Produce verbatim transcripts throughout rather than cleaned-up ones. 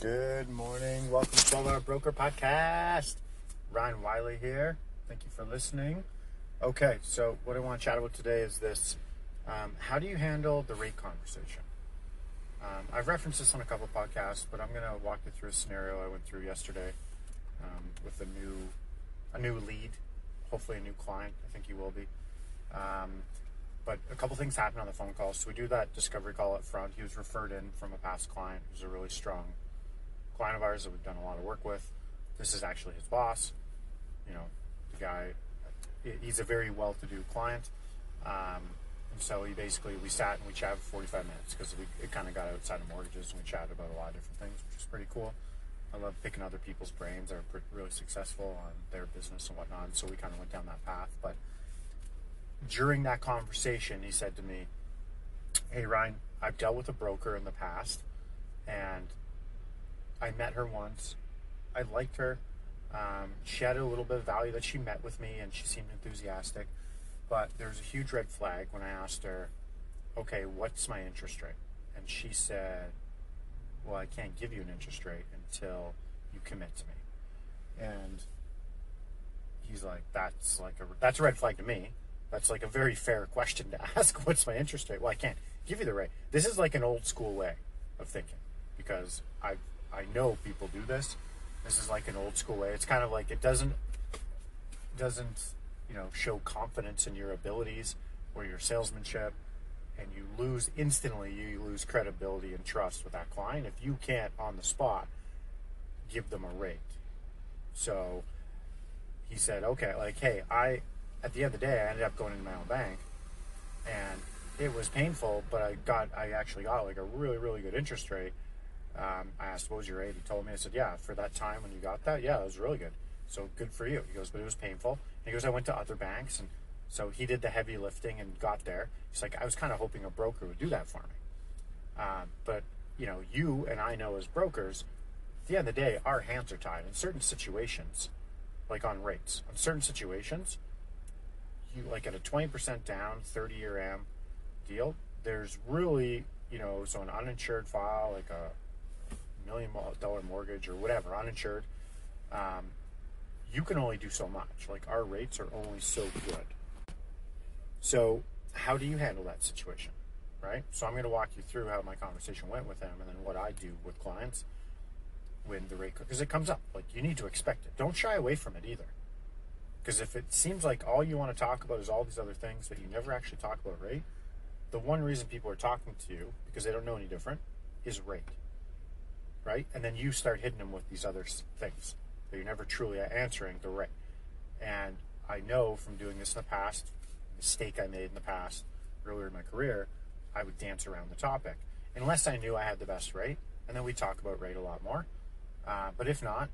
Good morning. Welcome to twelve-Hour Broker Podcast. Ryan Wiley here. Thank you for listening. Okay, so what I want to chat about today is this. Um, how do you handle the rate conversation? Um, I've referenced this on a couple of podcasts, but I'm going to walk you through a scenario I went through yesterday um, with a new a new lead, hopefully a new client. I think you will be. Um, but a couple things happened on the phone call. So we do that discovery call up front. He was referred in from a past client who's a really strong client of ours that we've done a lot of work with. This is actually his boss. You know, the guy, he's a very well-to-do client. Um, And so he basically, we sat and we chatted for forty-five minutes because we it kind of got outside of mortgages and we chatted about a lot of different things, which is pretty cool. I love picking other people's brains that are really successful on their business and whatnot. And so we kind of went down that path. But during that conversation, he said to me, "Hey, Ryan, I've dealt with a broker in the past and I met her once. I liked her. Um, she had a little bit of value that she met with me and she seemed enthusiastic. But there's a huge red flag when I asked her, okay, what's my interest rate? And she said, well, I can't give you an interest rate until you commit to me." And he's like, that's like a, that's a red flag to me. That's like a very fair question to ask. What's my interest rate? Well, I can't give you the rate. This is like an old school way of thinking because I, I know people do this. This is like an old school way. It's kind of like, it doesn't, doesn't, you know, show confidence in your abilities or your salesmanship, and you lose instantly, you lose credibility and trust with that client if you can't on the spot give them a rate. So he said, okay, like, hey, I, at the end of the day, I ended up going into my own bank and it was painful, but I got, I actually got like a really, really good interest rate. Um, I asked, what was your rate? He told me, I said, yeah, for that time when you got that, yeah, it was really good. So good for you. He goes, but it was painful. And he goes, I went to other banks. And so he did the heavy lifting and got there. He's like, I was kind of hoping a broker would do that for me. Um, but, you know, you and I know as brokers, at the end of the day, our hands are tied. In certain situations, like on rates, in certain situations, you like at a twenty percent down, thirty-year A M deal, there's really, you know, so an uninsured file, like a million dollar mortgage or whatever, uninsured, um, you can only do so much. Like our rates are only so good. So how do you handle that situation, right? So I'm going to walk you through how my conversation went with him and then what I do with clients when the rate, because it comes up, like you need to expect it. Don't shy away from it either. Because if it seems like all you want to talk about is all these other things that you never actually talk about rate, the one reason people are talking to you because they don't know any different is rate, right? And then you start hitting them with these other things. But you're never truly answering the rate. And I know from doing this in the past, a mistake I made in the past, earlier in my career, I would dance around the topic. Unless I knew I had the best rate, and then we talk about rate a lot more. Uh, but if not,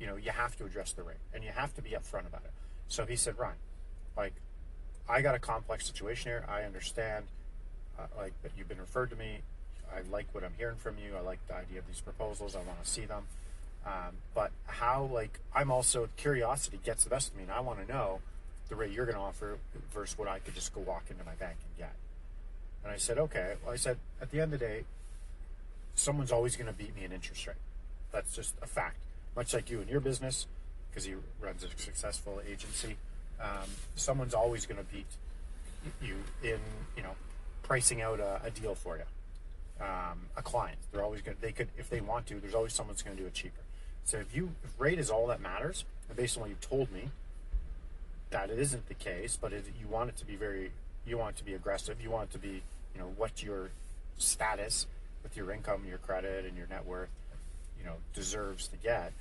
you know, you have to address the rate, and you have to be upfront about it. So he said, Ryan, like, I got a complex situation here. I understand, uh, like, that you've been referred to me. I like what I'm hearing from you. I like the idea of these proposals. I want to see them. Um, but how, like, I'm also, curiosity gets the best of me, and I want to know the rate you're going to offer versus what I could just go walk into my bank and get. And I said, okay, well, I said, at the end of the day, someone's always going to beat me in interest rate. That's just a fact, much like you in your business, because he runs a successful agency. Um, someone's always going to beat you in, you know, pricing out a, a deal for you, um, a client. They're always going to, they could, if they want to, there's always someone's going to do it cheaper. So if you if rate is all that matters, and based on what you've told me, that it isn't the case, but it, you want it to be very, you want it to be aggressive, you want it to be, you know, what your status with your income, your credit, and your net worth, you know, deserves to get.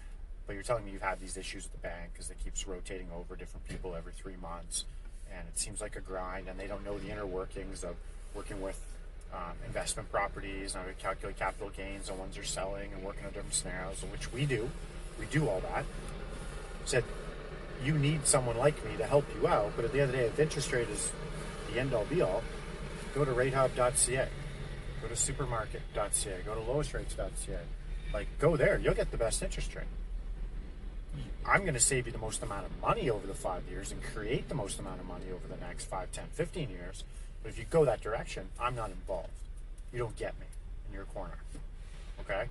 But you're telling me you've had these issues with the bank because it keeps rotating over different people every three months, and it seems like a grind, and they don't know the inner workings of working with um, investment properties, and I would calculate capital gains on ones you're selling and working on different scenarios, which we do. We do all that. Said, you need someone like me to help you out, but at the end of the day, if the interest rate is the end-all, be-all, go to ratehub dot c a, go to supermarket dot c a, go to lowest rates dot c a. Like, go there. You'll get the best interest rate. I'm going to save you the most amount of money over the five years and create the most amount of money over the next five, ten, fifteen years. But if you go that direction, I'm not involved. You don't get me in your corner. Okay?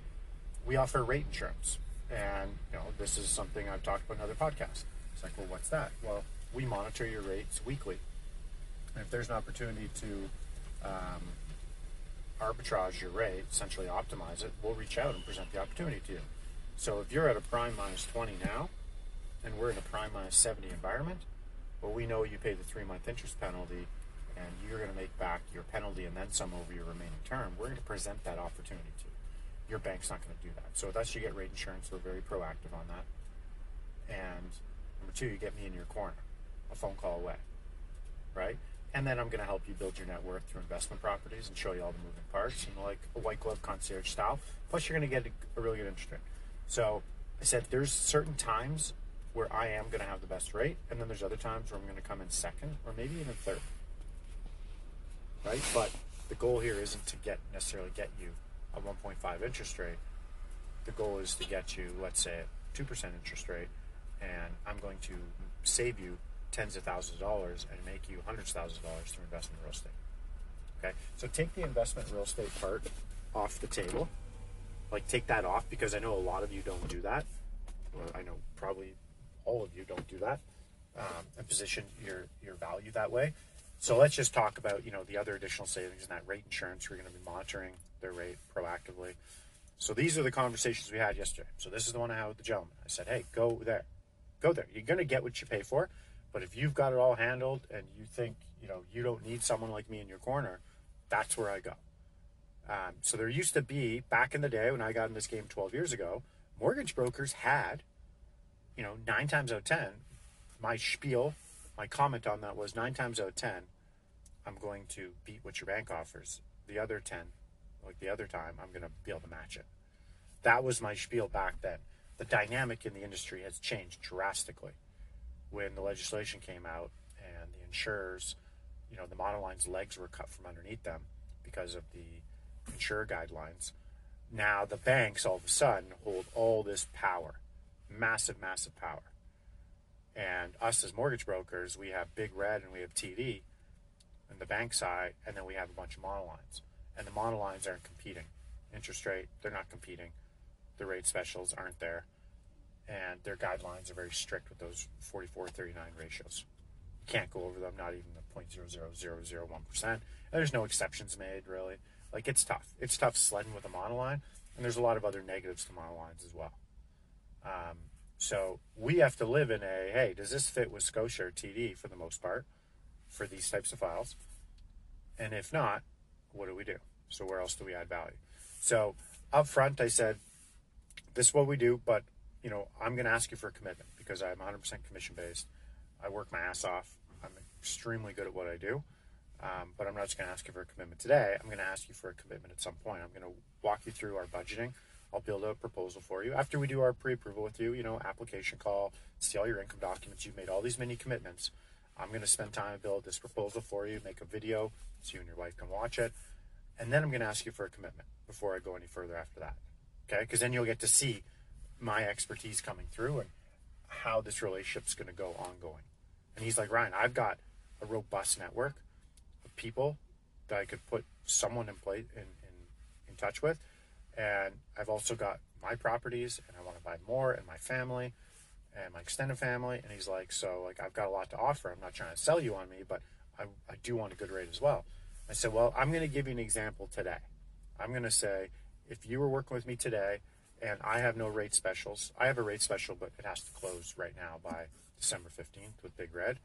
We offer rate insurance. And, you know, this is something I've talked about in other podcasts. It's like, well, what's that? Well, we monitor your rates weekly. And if there's an opportunity to um, arbitrage your rate, essentially optimize it, we'll reach out and present the opportunity to you. So if you're at a prime minus twenty now, and we're in a prime minus seventy environment, well, we know you pay the three-month interest penalty, and you're going to make back your penalty and then some over your remaining term. We're going to present that opportunity to you. Your bank's not going to do that. So with us, you get rate insurance. We're very proactive on that. And number two, you get me in your corner, a phone call away, right? And then I'm going to help you build your net worth through investment properties and show you all the moving parts, and like a white glove concierge style. Plus, you're going to get a really good interest rate. So I said there's certain times where I am going to have the best rate, and then there's other times where I'm going to come in second or maybe even third, right? But the goal here isn't to get necessarily get you a one point five interest rate. The goal is to get you, let's say, a two percent interest rate, and I'm going to save you tens of thousands of dollars and make you hundreds of thousands of dollars through investment real estate. Okay, so take the investment real estate part off the table. Like, take that off, because I know a lot of you don't do that. Well, I know probably all of you don't do that um, and position your, your value that way. So let's just talk about, you know, the other additional savings and that rate insurance. We're going to be monitoring their rate proactively. So these are the conversations we had yesterday. So this is the one I had with the gentleman. I said, hey, go there. Go there. You're going to get what you pay for. But if you've got it all handled and you think, you know, you don't need someone like me in your corner, that's where I go. Um, so there used to be, back in the day when I got in this game twelve years ago, mortgage brokers had, you know, nine times out of ten, my spiel, my comment on that was nine times out of ten, I'm going to beat what your bank offers. The other ten, like the other time, I'm going to be able to match it. That was my spiel back then. The dynamic in the industry has changed drastically when the legislation came out and the insurers, you know, the monoline's legs were cut from underneath them because of the insurer guidelines. Now the banks all of a sudden hold all this power, massive, massive power. And us as mortgage brokers, we have Big Red and we have T D on the bank side, and then we have a bunch of monolines. And the monolines aren't competing. Interest rate, they're not competing. The rate specials aren't there. And their guidelines are very strict with those forty-four thirty-nine ratios. You can't go over them, not even the zero point zero zero zero zero one percent. There's no exceptions made, really. Like, it's tough. It's tough sledding with a monoline, and there's a lot of other negatives to monolines as well. Um, so we have to live in a, hey, does this fit with Scotia or T D for the most part for these types of files? And if not, what do we do? So where else do we add value? So up front, I said, this is what we do, but, you know, I'm going to ask you for a commitment because I'm one hundred percent commission-based. I work my ass off. I'm extremely good at what I do. Um, but I'm not just going to ask you for a commitment today. I'm going to ask you for a commitment at some point. I'm going to walk you through our budgeting. I'll build a proposal for you. After we do our pre-approval with you, you know, application call, see all your income documents. You've made all these mini commitments. I'm going to spend time and build this proposal for you, make a video so you and your wife can watch it. And then I'm going to ask you for a commitment before I go any further after that. Okay? Because then you'll get to see my expertise coming through and how this relationship's going to go ongoing. And he's like, Ryan, I've got a robust network. People that I could put someone in place in, in in touch with, and I've also got my properties, and I want to buy more, and my family, and my extended family. And he's like, so like I've got a lot to offer. I'm not trying to sell you on me, but I, I do want a good rate as well. I said, well, I'm going to give you an example today. I'm going to say, if you were working with me today, and I have no rate specials, I have a rate special, but it has to close right now by December fifteenth with Big Red.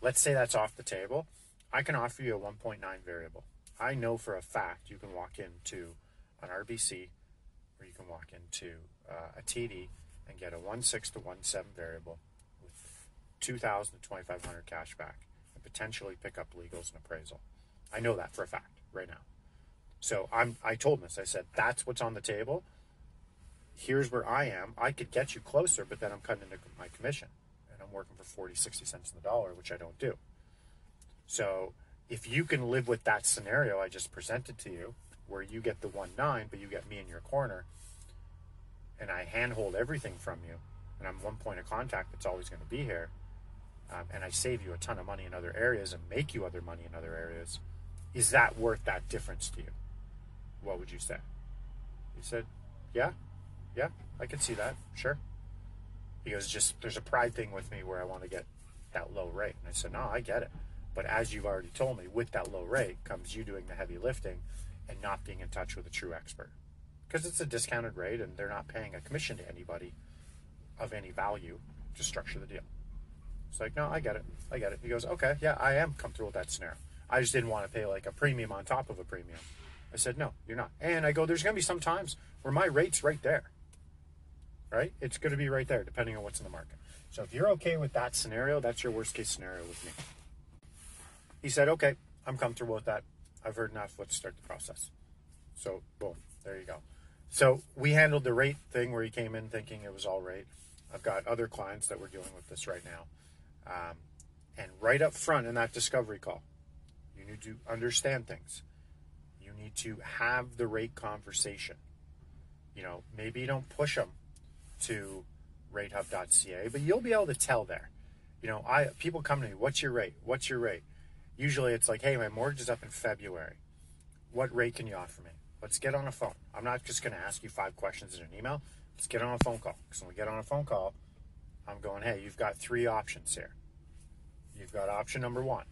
Let's say that's off the table. I can offer you a one point nine variable. I know for a fact you can walk into an R B C or you can walk into uh, a T D and get a one point six to one point seven variable with two thousand to twenty-five hundred cash back and potentially pick up legals and appraisal. I know that for a fact right now. So I'm, I told him this, I said, that's what's on the table. Here's where I am. I could get you closer, but then I'm cutting into my commission and I'm working for forty, sixty cents on the dollar, which I don't do. So if you can live with that scenario I just presented to you, where you get the one nine, but you get me in your corner and I handhold everything from you, and I'm one point of contact that's always going to be here, um, and I save you a ton of money in other areas and make you other money in other areas, is that worth that difference to you? What would you say? He said, yeah, yeah, I can see that, sure. He goes, just, there's a pride thing with me where I want to get that low rate. And I said, no, I get it. But as you've already told me, with that low rate comes you doing the heavy lifting and not being in touch with a true expert. Because it's a discounted rate and they're not paying a commission to anybody of any value to structure the deal. It's like, no, I get it. I get it. He goes, okay, yeah, I am comfortable with that scenario. I just didn't want to pay like a premium on top of a premium. I said, no, you're not. And I go, there's going to be some times where my rate's right there, right? It's going to be right there depending on what's in the market. So if you're okay with that scenario, that's your worst case scenario with me. He said, okay, I'm comfortable with that. I've heard enough. Let's start the process. So boom, there you go. So we handled the rate thing where he came in thinking it was all rate. I've got other clients that we're dealing with this right now. Um, and right up front in that discovery call, you need to understand things. You need to have the rate conversation. You know, maybe you don't push them to rate hub dot c a, but you'll be able to tell there. You know, I people come to me, what's your rate? What's your rate? Usually it's like, hey, my mortgage is up in February. What rate can you offer me? Let's get on a phone. I'm not just going to ask you five questions in an email. Let's get on a phone call. Because when we get on a phone call, I'm going, hey, you've got three options here. You've got option number one.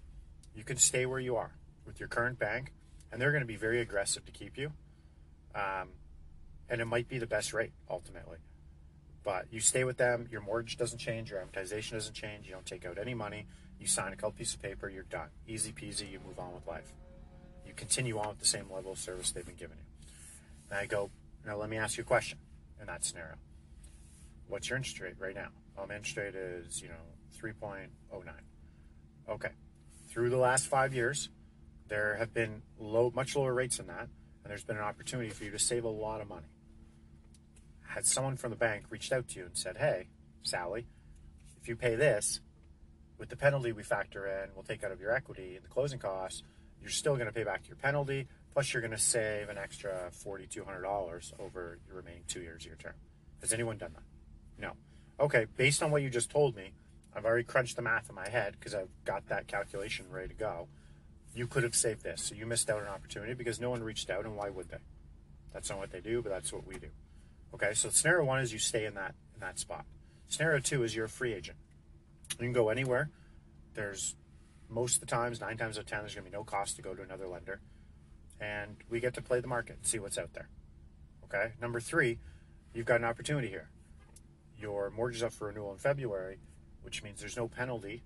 You can stay where you are with your current bank, and they're going to be very aggressive to keep you. Um, and it might be the best rate, ultimately. But you stay with them, your mortgage doesn't change, your amortization doesn't change, you don't take out any money, you sign a couple pieces of paper, you're done. Easy peasy, you move on with life. You continue on with the same level of service they've been giving you. And I go, now let me ask you a question in that scenario. What's your interest rate right now? Well, my interest rate is, you know, three point oh nine. Okay. Through the last five years, there have been low, much lower rates than that, and there's been an opportunity for you to save a lot of money. Had someone from the bank reached out to you and said, hey, Sally, if you pay this, with the penalty we factor in, we'll take out of your equity and the closing costs, you're still going to pay back your penalty, plus you're going to save an extra four thousand two hundred dollars over your remaining two years of your term. Has anyone done that? No. Okay, based on what you just told me, I've already crunched the math in my head because I've got that calculation ready to go. You could have saved this, so you missed out on an opportunity because no one reached out, and why would they? That's not what they do, but that's what we do. Okay, so scenario one is you stay in that in that spot. Scenario two is you're a free agent. You can go anywhere. There's most of the times, nine times out of ten, there's going to be no cost to go to another lender. And we get to play the market and see what's out there. Okay, number three, you've got an opportunity here. Your mortgage is up for renewal in February, which means there's no penalty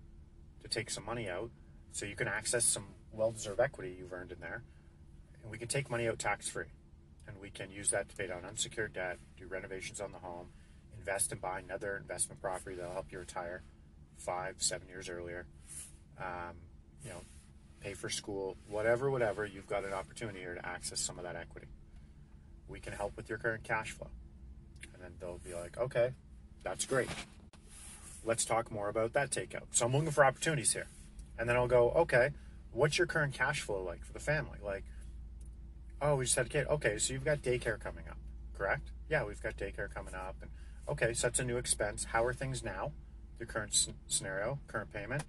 to take some money out. So you can access some well-deserved equity you've earned in there. And we can take money out tax-free. And we can use that to pay down unsecured debt, do renovations on the home, invest and buy another investment property that'll help you retire five, seven years earlier, um, you know, pay for school, whatever, whatever. You've got an opportunity here to access some of that equity. We can help with your current cash flow. And then they'll be like, okay, that's great. Let's talk more about that takeout. So I'm looking for opportunities here. And then I'll go, okay, what's your current cash flow like for the family? Like, oh, we just had a kid. Okay, so you've got daycare coming up, correct? Yeah, we've got daycare coming up. And okay, so that's a new expense. How are things now? The current scenario, current payment.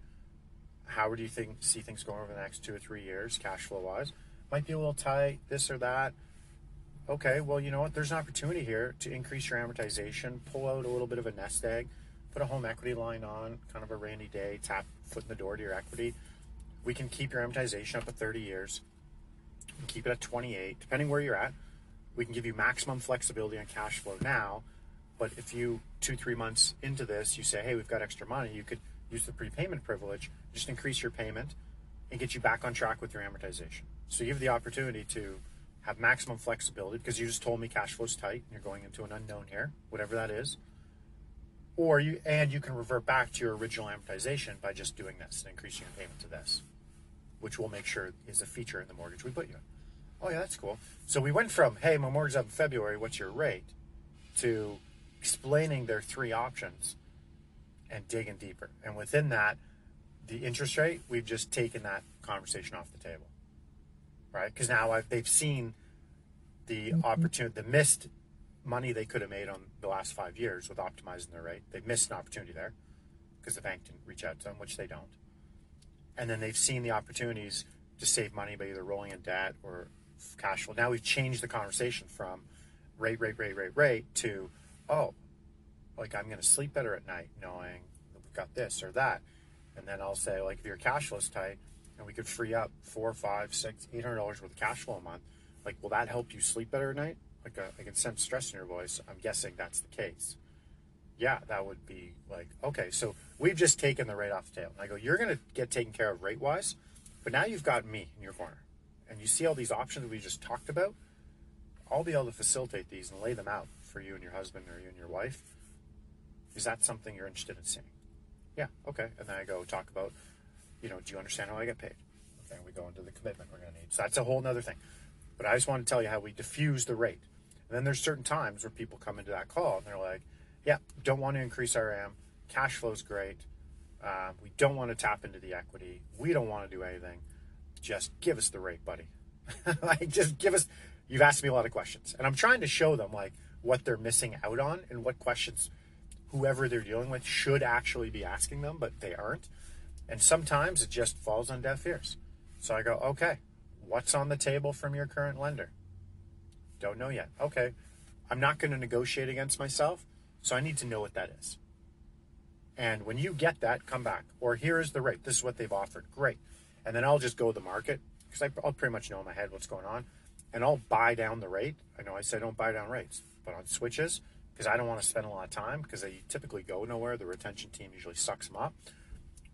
How do you think see things going over the next two or three years, cash flow-wise? Might be a little tight, this or that. Okay, well, you know what? There's an opportunity here to increase your amortization, pull out a little bit of a nest egg, put a home equity line on, kind of a rainy day, tap foot in the door to your equity. We can keep your amortization up to thirty years. Keep it at twenty-eight, depending where you're at. We can give you maximum flexibility on cash flow now, but if you two, three months into this, you say, hey, we've got extra money, you could use the prepayment privilege, just increase your payment and get you back on track with your amortization. So you have the opportunity to have maximum flexibility because you just told me cash flow's tight and you're going into an unknown here, whatever that is. Or you, and you can revert back to your original amortization by just doing this and increasing your payment to this, which we'll make sure is a feature in the mortgage we put you in. oh yeah, that's cool. So we went from, hey, my mortgage up in February, what's your rate, to explaining their three options and digging deeper. And within that, the interest rate, we've just taken that conversation off the table, right? Because now I've, they've seen the mm-hmm. opportunity, the missed money they could have made on the last five years with optimizing their rate. They've missed an opportunity there because the bank didn't reach out to them, which they don't. And then they've seen the opportunities to save money by either rolling in debt or cash flow. Now we've changed the conversation from rate, rate, rate, rate, rate to, oh, like I'm going to sleep better at night knowing that we've got this or that. And then I'll say, like, if your cash flow is tight and we could free up four, five, six, eight hundred dollars worth of cash flow a month, like, will that help you sleep better at night? Like, a, I can sense stress in your voice. I'm guessing that's the case. Yeah, that would be like, okay, so we've just taken the rate off the table. And I go, you're going to get taken care of rate-wise, but now you've got me in your corner. And you see all these options that we just talked about. I'll be able to facilitate these and lay them out for you and your husband or you and your wife. Is that something you're interested in seeing? Yeah, okay. And then I go talk about, you know, do you understand how I get paid? Okay, we go into the commitment we're going to need. So that's a whole nother thing. But I just want to tell you how we diffuse the rate. And then there's certain times where people come into that call and they're like, yeah, don't want to increase our A M. Cash flow's great. Uh, we don't want to tap into the equity. We don't want to do anything. Just give us the rate, buddy. Like, just give us, you've asked me a lot of questions. And I'm trying to show them, like, what they're missing out on and what questions whoever they're dealing with should actually be asking them, but they aren't. And sometimes it just falls on deaf ears. So I go, okay, what's on the table from your current lender? Don't know yet. Okay, I'm not going to negotiate against myself, so I need to know what that is. And when you get that, come back. Or here is the rate. This is what they've offered. Great. And then I'll just go to the market because I'll pretty much know in my head what's going on. And I'll buy down the rate. I know I said don't buy down rates, but on switches, because I don't want to spend a lot of time because they typically go nowhere. The retention team usually sucks them up.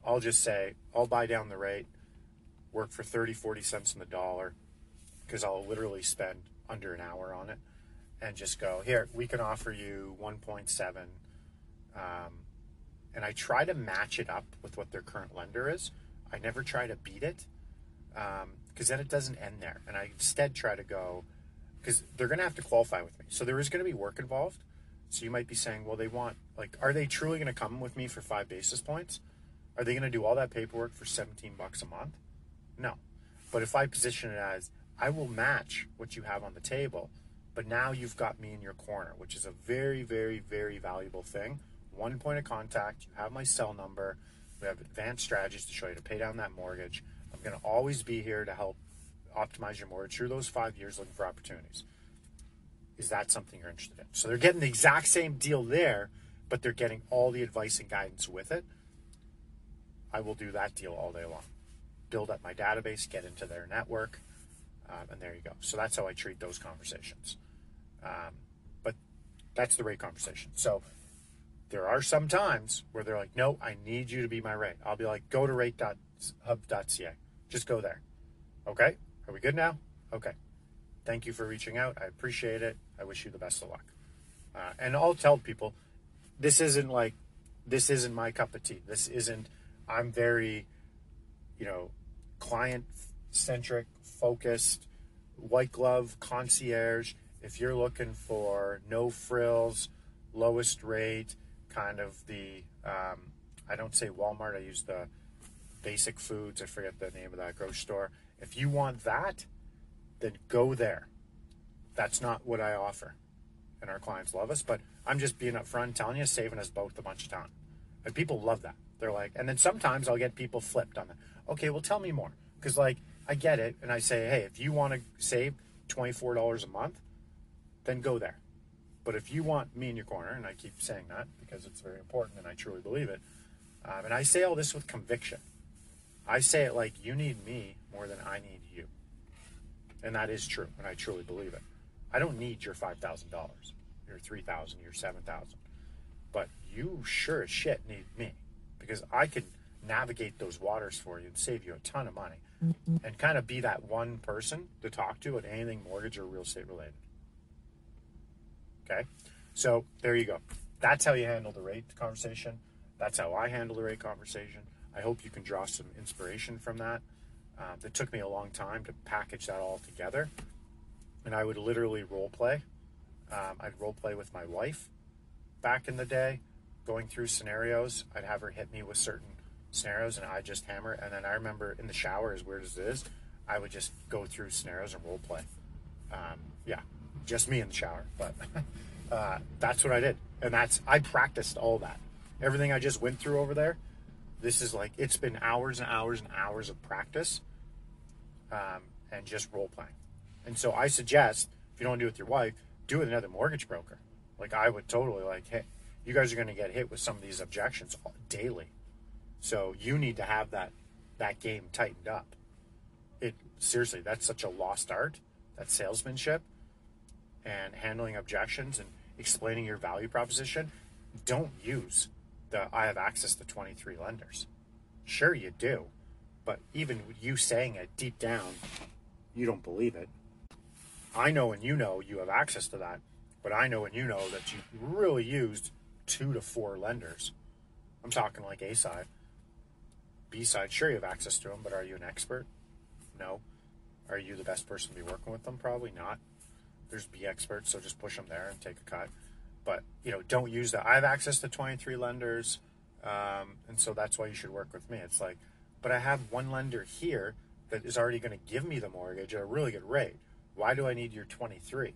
I'll just say, I'll buy down the rate, work for thirty, forty cents on the dollar because I'll literally spend under an hour on it and just go, here, we can offer you one point seven. Um, and I try to match it up with what their current lender is. I never try to beat it because um, then it doesn't end there. And I instead try to go, because they're going to have to qualify with me. So there is going to be work involved. So you might be saying, well, they want, like, are they truly going to come with me for five basis points? Are they going to do all that paperwork for seventeen bucks a month? No. But if I position it as, I will match what you have on the table, but now you've got me in your corner, which is a very, very, very valuable thing. One point of contact, you have my cell number, we have advanced strategies to show you to pay down that mortgage. I'm going to always be here to help optimize your mortgage through those five years looking for opportunities. Is that something you're interested in? So they're getting the exact same deal there, but they're getting all the advice and guidance with it. I will do that deal all day long. Build up my database, get into their network, um, and there you go. So that's how I treat those conversations. Um, but that's the rate conversation. So there are some times where they're like, no, I need you to be my rate. I'll be like, go to rate dot hub dot c a. Just go there. Okay? Are we good now? Okay. Thank you for reaching out. I appreciate it. I wish you the best of luck. Uh, and I'll tell people, this isn't like, this isn't my cup of tea. This isn't, I'm very, you know, client-centric, focused, white glove, concierge. If you're looking for no frills, lowest rate, kind of the, um, I don't say Walmart, I use the Basic Foods, I forget the name of that grocery store. If you want that, then go there. That's not what I offer. And our clients love us, but I'm just being upfront, telling you, saving us both a bunch of time. And people love that. They're like, and then sometimes I'll get people flipped on that. Okay, well, tell me more. Because, like, I get it. And I say, hey, if you want to save twenty-four dollars a month, then go there. But if you want me in your corner, and I keep saying that because it's very important and I truly believe it, um, and I say all this with conviction. I say it like, you need me more than I need you. And that is true, and I truly believe it. I don't need your five thousand dollars, your three thousand dollars, your seven thousand dollars. But you sure as shit need me because I can navigate those waters for you and save you a ton of money and kind of be that one person to talk to at anything mortgage or real estate related. Okay, so there you go. That's how you handle the rate conversation. That's how I handle the rate conversation. I hope you can draw some inspiration from that. Um, it took me a long time to package that all together, and I would literally role play. Um, I'd role play with my wife back in the day, going through scenarios. I'd have her hit me with certain scenarios and I just hammer. And then I remember in the shower, as weird as it is, I would just go through scenarios and role play. Um, yeah, just me in the shower. But uh, that's what I did. And that's, I practiced all that. Everything I just went through over there, this is like, it's been hours and hours and hours of practice um, and just role playing. And so I suggest, if you don't do it with your wife, do it with another mortgage broker. Like I would totally like, hey, you guys are going to get hit with some of these objections daily. So you need to have that, that game tightened up. It seriously, that's such a lost art, that salesmanship and handling objections and explaining your value proposition. Don't use the, I have access to twenty-three lenders. Sure you do, but even you saying it deep down, you don't believe it. I know, and you know, you have access to that, but I know, and you know that you really used two to four lenders. I'm talking like A side, B side. Sure, you have access to them, but are you an expert? No. Are you the best person to be working with them? Probably not. There's B experts, so just push them there and take a cut. But, you know, don't use that. I have access to twenty-three lenders, um, and so that's why you should work with me. It's like, but I have one lender here that is already going to give me the mortgage at a really good rate. Why do I need your twenty-three?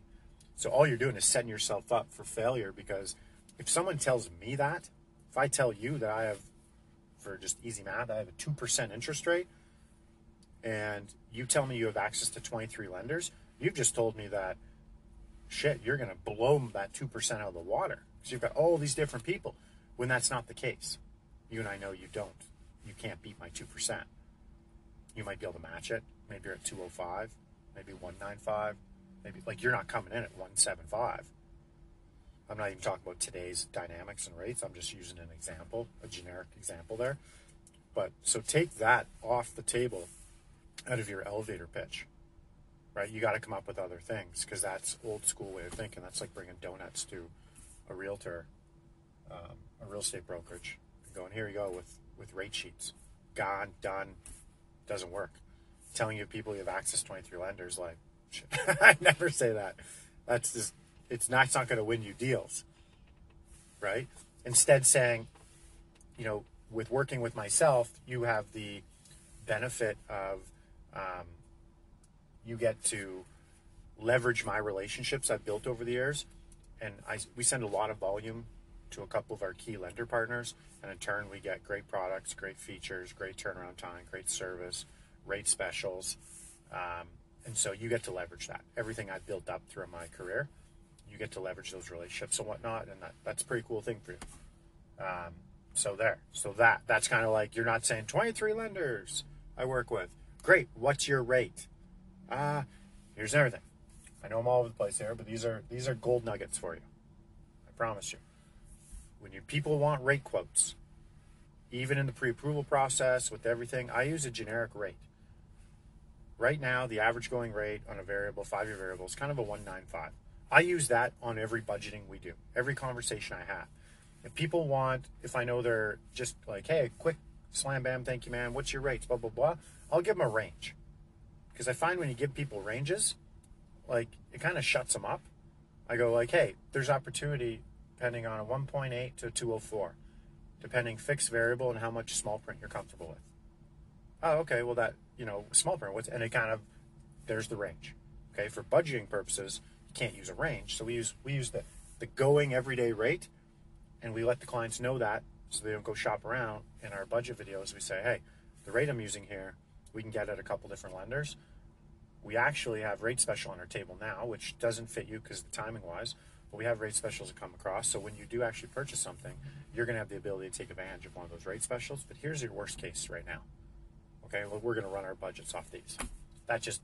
So all you're doing is setting yourself up for failure, because if someone tells me that, if I tell you that I have, for just easy math, I have a two percent interest rate, and you tell me you have access to twenty-three lenders, you've just told me that, shit, you're going to blow that two percent out of the water because you've got all these different people, when that's not the case. You and I know you don't. You can't beat my two percent. You might be able to match it. Maybe you're at two oh five. Maybe one ninety-five, maybe, like, you're not coming in at one seventy-five. I'm not even talking about today's dynamics and rates. I'm just using an example, a generic example there. But so take that off the table out of your elevator pitch, right? You got to come up with other things, because that's old school way of thinking. That's like bringing donuts to a realtor, um, a real estate brokerage, and going, here you go with, with rate sheets. Gone, done, doesn't work. Telling you people you have access to twenty-three lenders, like, shit, I never say that. That's just, it's not, it's not going to win you deals, right? Instead saying, you know, with working with myself, you have the benefit of, um, you get to leverage my relationships I've built over the years. And I, we send a lot of volume to a couple of our key lender partners. And in turn, we get great products, great features, great turnaround time, great service, rate specials, um, and so you get to leverage that. Everything I built up through my career, you get to leverage those relationships and whatnot, and that, that's a pretty cool thing for you. Um, so there, so that, that's kind of like, you're not saying twenty-three lenders I work with. Great, what's your rate? Ah, uh, here's everything. I know I'm all over the place here, but these are, these are gold nuggets for you. I promise you. When you people want rate quotes, even in the pre-approval process with everything, I use a generic rate. Right now, the average going rate on a variable, five-year variable, is kind of a one ninety-five. I use that on every budgeting we do, every conversation I have. If people want, if I know they're just like, hey, quick, slam, bam, thank you, man, what's your rates, blah, blah, blah, I'll give them a range. Because I find when you give people ranges, like, it kind of shuts them up. I go like, hey, there's opportunity depending on a one point eight to a two oh four, depending fixed variable and how much small print you're comfortable with. Oh, okay, well that, you know, small print, what's, and it kind of, there's the range. Okay, for budgeting purposes, you can't use a range. So we use we use the, the going everyday rate, and we let the clients know that so they don't go shop around. In our budget videos, we say, hey, the rate I'm using here, we can get at a couple different lenders. We actually have rate special on our table now, which doesn't fit you because the timing-wise, but we have rate specials that come across. So when you do actually purchase something, you're gonna have the ability to take advantage of one of those rate specials. But here's your worst case right now. Okay, well, we're going to run our budgets off these. That just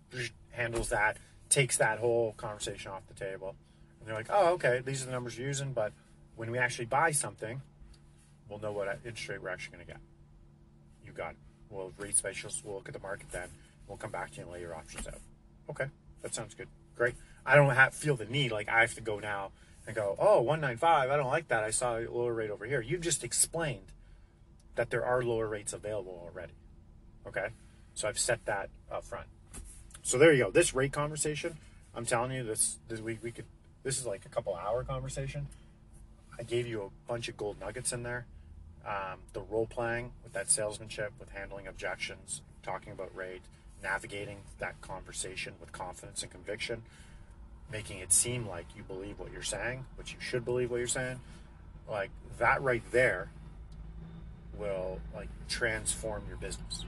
handles that, takes that whole conversation off the table. And they're like, oh, okay, these are the numbers you're using, but when we actually buy something, we'll know what interest rate we're actually going to get. You got it. We'll read specials, we'll look at the market then, we'll come back to you and lay your options out. Okay, that sounds good. Great. I don't have, feel the need, like I have to go now and go, oh, one ninety-five, I don't like that. I saw a lower rate over here. You've just explained that there are lower rates available already. Okay, so I've set that up front. So there you go. This rate conversation, I'm telling you, this, this we, we could, this is like a couple hour conversation. I gave you a bunch of gold nuggets in there. Um, the role playing with that salesmanship, with handling objections, talking about rate, navigating that conversation with confidence and conviction, making it seem like you believe what you're saying, which you should believe what you're saying. Like that right there will like transform your business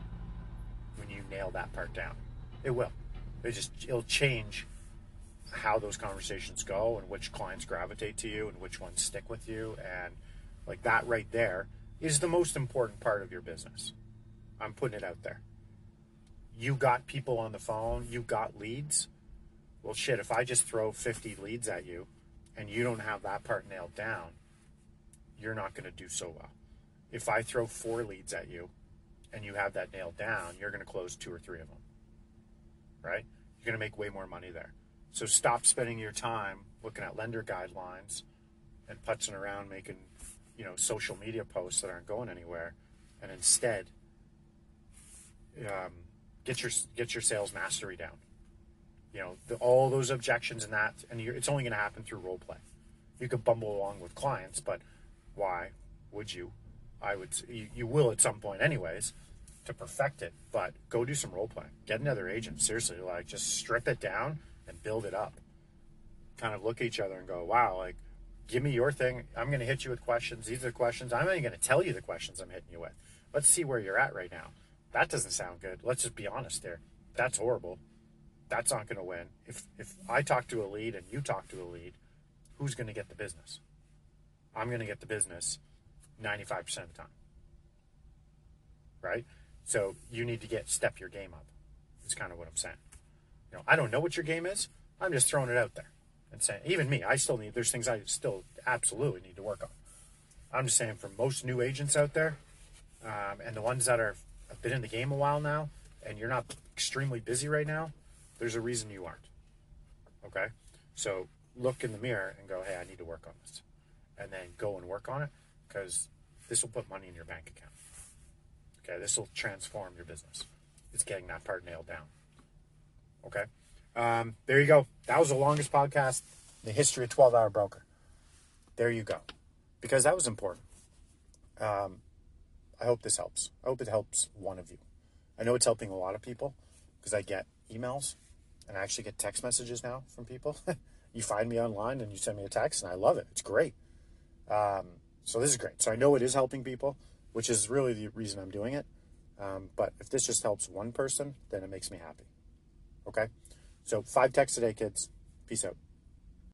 when you nail that part down. It will. It just, it'll change how those conversations go and which clients gravitate to you and which ones stick with you. And like that right there is the most important part of your business. I'm putting it out there. You got people on the phone, you got leads. Well, shit, if I just throw fifty leads at you and you don't have that part nailed down, you're not going to do so well. If I throw four leads at you and you have that nailed down, you're going to close two or three of them, right? You're going to make way more money there. So stop spending your time looking at lender guidelines and putzing around making, you know, social media posts that aren't going anywhere. And instead, um, get your, get your sales mastery down. You know, the, all those objections and that, and you're, it's only going to happen through role play. You could bumble along with clients, but why would you? I would, you, you will at some point anyways to perfect it, but go do some role playing. Get another agent. Seriously, like just strip it down and build it up. Kind of look at each other and go, wow, like give me your thing. I'm going to hit you with questions. These are the questions. I'm not even going to tell you the questions I'm hitting you with. Let's see where you're at right now. That doesn't sound good. Let's just be honest there. That's horrible. That's not going to win. If, if I talk to a lead and you talk to a lead, who's going to get the business? I'm going to get the business ninety-five percent of the time, right? So you need to get, step your game up. It's kind of what I'm saying. You know, I don't know what your game is. I'm just throwing it out there and saying, even me, I still need, there's things I still absolutely need to work on. I'm just saying for most new agents out there, um, and the ones that are, have been in the game a while now, and you're not extremely busy right now, there's a reason you aren't, okay? So look in the mirror and go, hey, I need to work on this. And then go and work on it, because this will put money in your bank account. Okay, this will transform your business. It's getting that part nailed down. Okay, um, there you go. That was the longest podcast in the history of twelve-Hour Broker. There you go, because that was important. Um, I hope this helps. I hope it helps one of you. I know it's helping a lot of people, because I get emails, and I actually get text messages now from people. You find me online, and you send me a text, and I love it. It's great. Um, so this is great. So I know it is helping people, which is really the reason I'm doing it. Um, but if this just helps one person, then it makes me happy. Okay? So five texts a day, kids. Peace out.